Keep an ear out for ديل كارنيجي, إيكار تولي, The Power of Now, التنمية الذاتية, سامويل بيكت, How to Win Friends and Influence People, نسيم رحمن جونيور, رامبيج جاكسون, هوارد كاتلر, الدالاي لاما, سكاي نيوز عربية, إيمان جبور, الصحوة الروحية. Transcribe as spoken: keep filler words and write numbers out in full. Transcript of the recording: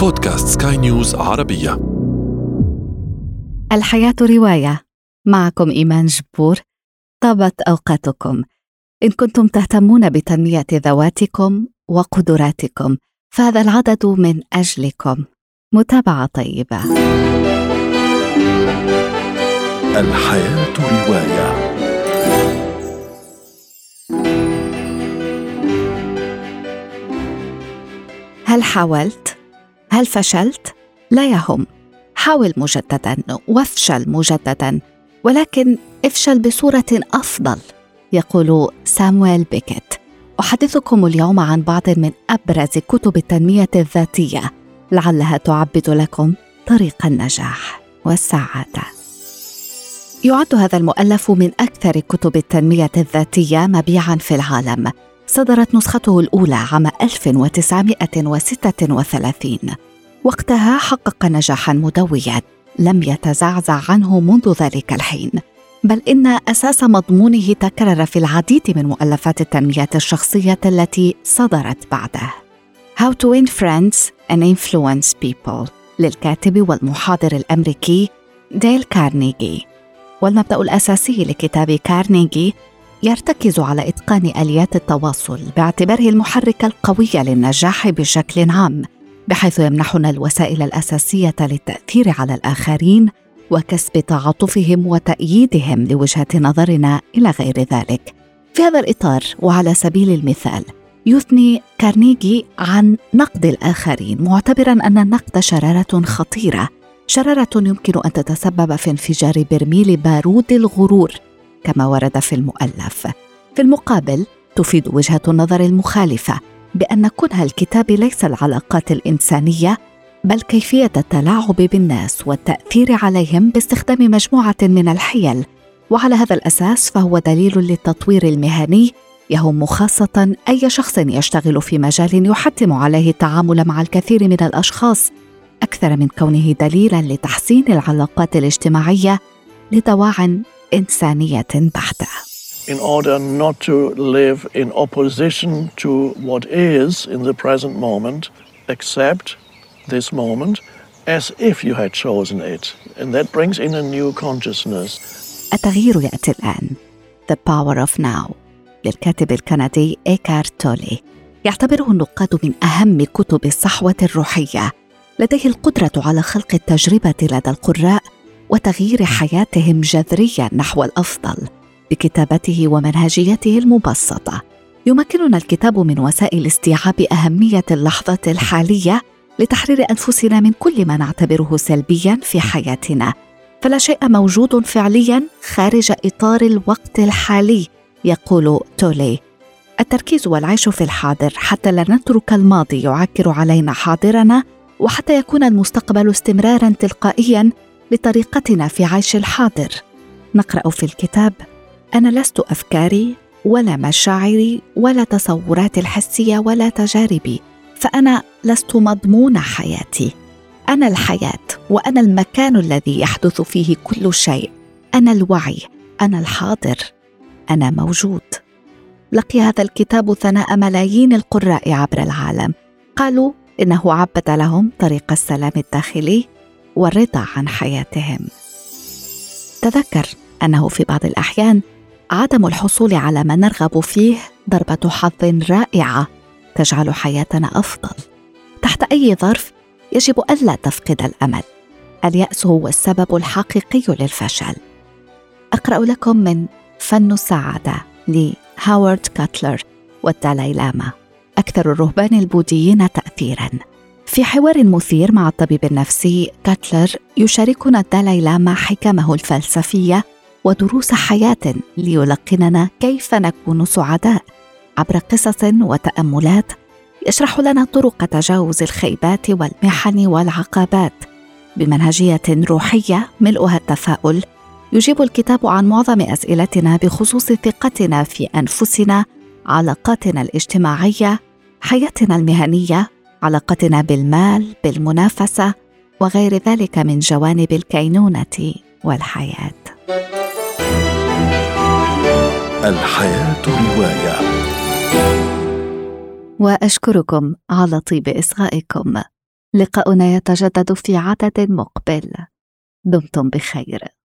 بودكاست سكاي نيوز عربية. الحياة رواية، معكم إيمان جبور. طابت أوقاتكم. إن كنتم تهتمون بتنمية ذواتكم وقدراتكم فهذا العدد من أجلكم. متابعة طيبة. الحياة رواية. هل حاولت؟ هل فشلت؟ لا يهم، حاول مجدداً وافشل مجدداً، ولكن افشل بصورة أفضل، يقول سامويل بيكت. أحدثكم اليوم عن بعض من أبرز كتب التنمية الذاتية لعلها تعبد لكم طريق النجاح والسعادة. يعد هذا المؤلف من أكثر كتب التنمية الذاتية مبيعاً في العالم. صدرت نسخته الأولى عام ألف وتسعمائة وستة وثلاثين، وقتها حقق نجاحاً مدوياً لم يتزعزع عنه منذ ذلك الحين، بل إن أساس مضمونه تكرر في العديد من مؤلفات التنمية الشخصية التي صدرت بعده. How to Win Friends and Influence People للكاتب والمحاضر الأمريكي ديل كارنيجي. والمبدأ الأساسي لكتاب كارنيجي يرتكز على إتقان آليات التواصل باعتباره المحرك القوي للنجاح بشكل عام، بحيث يمنحنا الوسائل الأساسية للتأثير على الآخرين وكسب تعاطفهم وتأييدهم لوجهة نظرنا إلى غير ذلك. في هذا الإطار، وعلى سبيل المثال، يثني كارنيجي عن نقد الآخرين، معتبراً أن النقد شرارة خطيرة، شرارة يمكن أن تتسبب في انفجار برميل بارود الغرور كما ورد في المؤلف. في المقابل، تفيد وجهة النظر المخالفة بأن كنه الكتاب ليس العلاقات الإنسانية، بل كيفية التلاعب بالناس والتأثير عليهم باستخدام مجموعة من الحيل. وعلى هذا الأساس فهو دليل للتطوير المهني يهم خاصة أي شخص يشتغل في مجال يحتم عليه التعامل مع الكثير من الأشخاص، أكثر من كونه دليلاً لتحسين العلاقات الاجتماعية لدواعٍ إنسانية بحتة. In order not to live in opposition to what is in the present moment, accept this moment as if you had chosen it, and that brings in a new consciousness. التغيير يأتي الآن. The Power of Now للكاتب الكندي إيكار تولي. يعتبره النقاد من أهم كتب الصحوة الروحية. لديه القدرة على خلق التجربة لدى القراء وتغيير حياتهم جذرياً نحو الأفضل بكتابته ومنهجيته المبسطة. يمكننا الكتاب من وسائل استيعاب أهمية اللحظة الحالية لتحرير أنفسنا من كل ما نعتبره سلبياً في حياتنا، فلا شيء موجود فعلياً خارج إطار الوقت الحالي، يقول تولي. التركيز والعيش في الحاضر حتى لا نترك الماضي يعكر علينا حاضرنا، وحتى يكون المستقبل استمراراً تلقائياً لطريقتنا في عيش الحاضر. نقرأ في الكتاب: أنا لست أفكاري ولا مشاعري ولا تصوراتي الحسية ولا تجاربي، فأنا لست مضمون حياتي. أنا الحياة، وأنا المكان الذي يحدث فيه كل شيء. أنا الوعي، أنا الحاضر، أنا موجود. لقي هذا الكتاب ثناء ملايين القراء عبر العالم، قالوا إنه عبّد لهم طريق السلام الداخلي والرضا عن حياتهم. تذكر أنه في بعض الأحيان عدم الحصول على ما نرغب فيه ضربة حظ رائعة تجعل حياتنا أفضل. تحت أي ظرف يجب ألا تفقد الأمل. اليأس هو السبب الحقيقي للفشل. أقرأ لكم من فن السعادة لهوارد كاتلر والدالاي لاما، أكثر الرهبان البوذيين تأثيراً. في حوار مثير مع الطبيب النفسي، كاتلر يشاركنا الدالاي لاما حكمه الفلسفية ودروس حياة ليلقننا كيف نكون سعداء عبر قصص وتأملات، يشرح لنا طرق تجاوز الخيبات والمحن والعقبات بمنهجية روحية ملؤها التفاؤل. يجيب الكتاب عن معظم أسئلتنا بخصوص ثقتنا في أنفسنا، علاقاتنا الاجتماعية، حياتنا المهنية، علاقتنا بالمال، بالمنافسة وغير ذلك من جوانب الكينونة والحياة. الحياة رواية. وأشكركم على طيب إصغائكم. لقاؤنا يتجدد في عدد مقبل. دمتم بخير.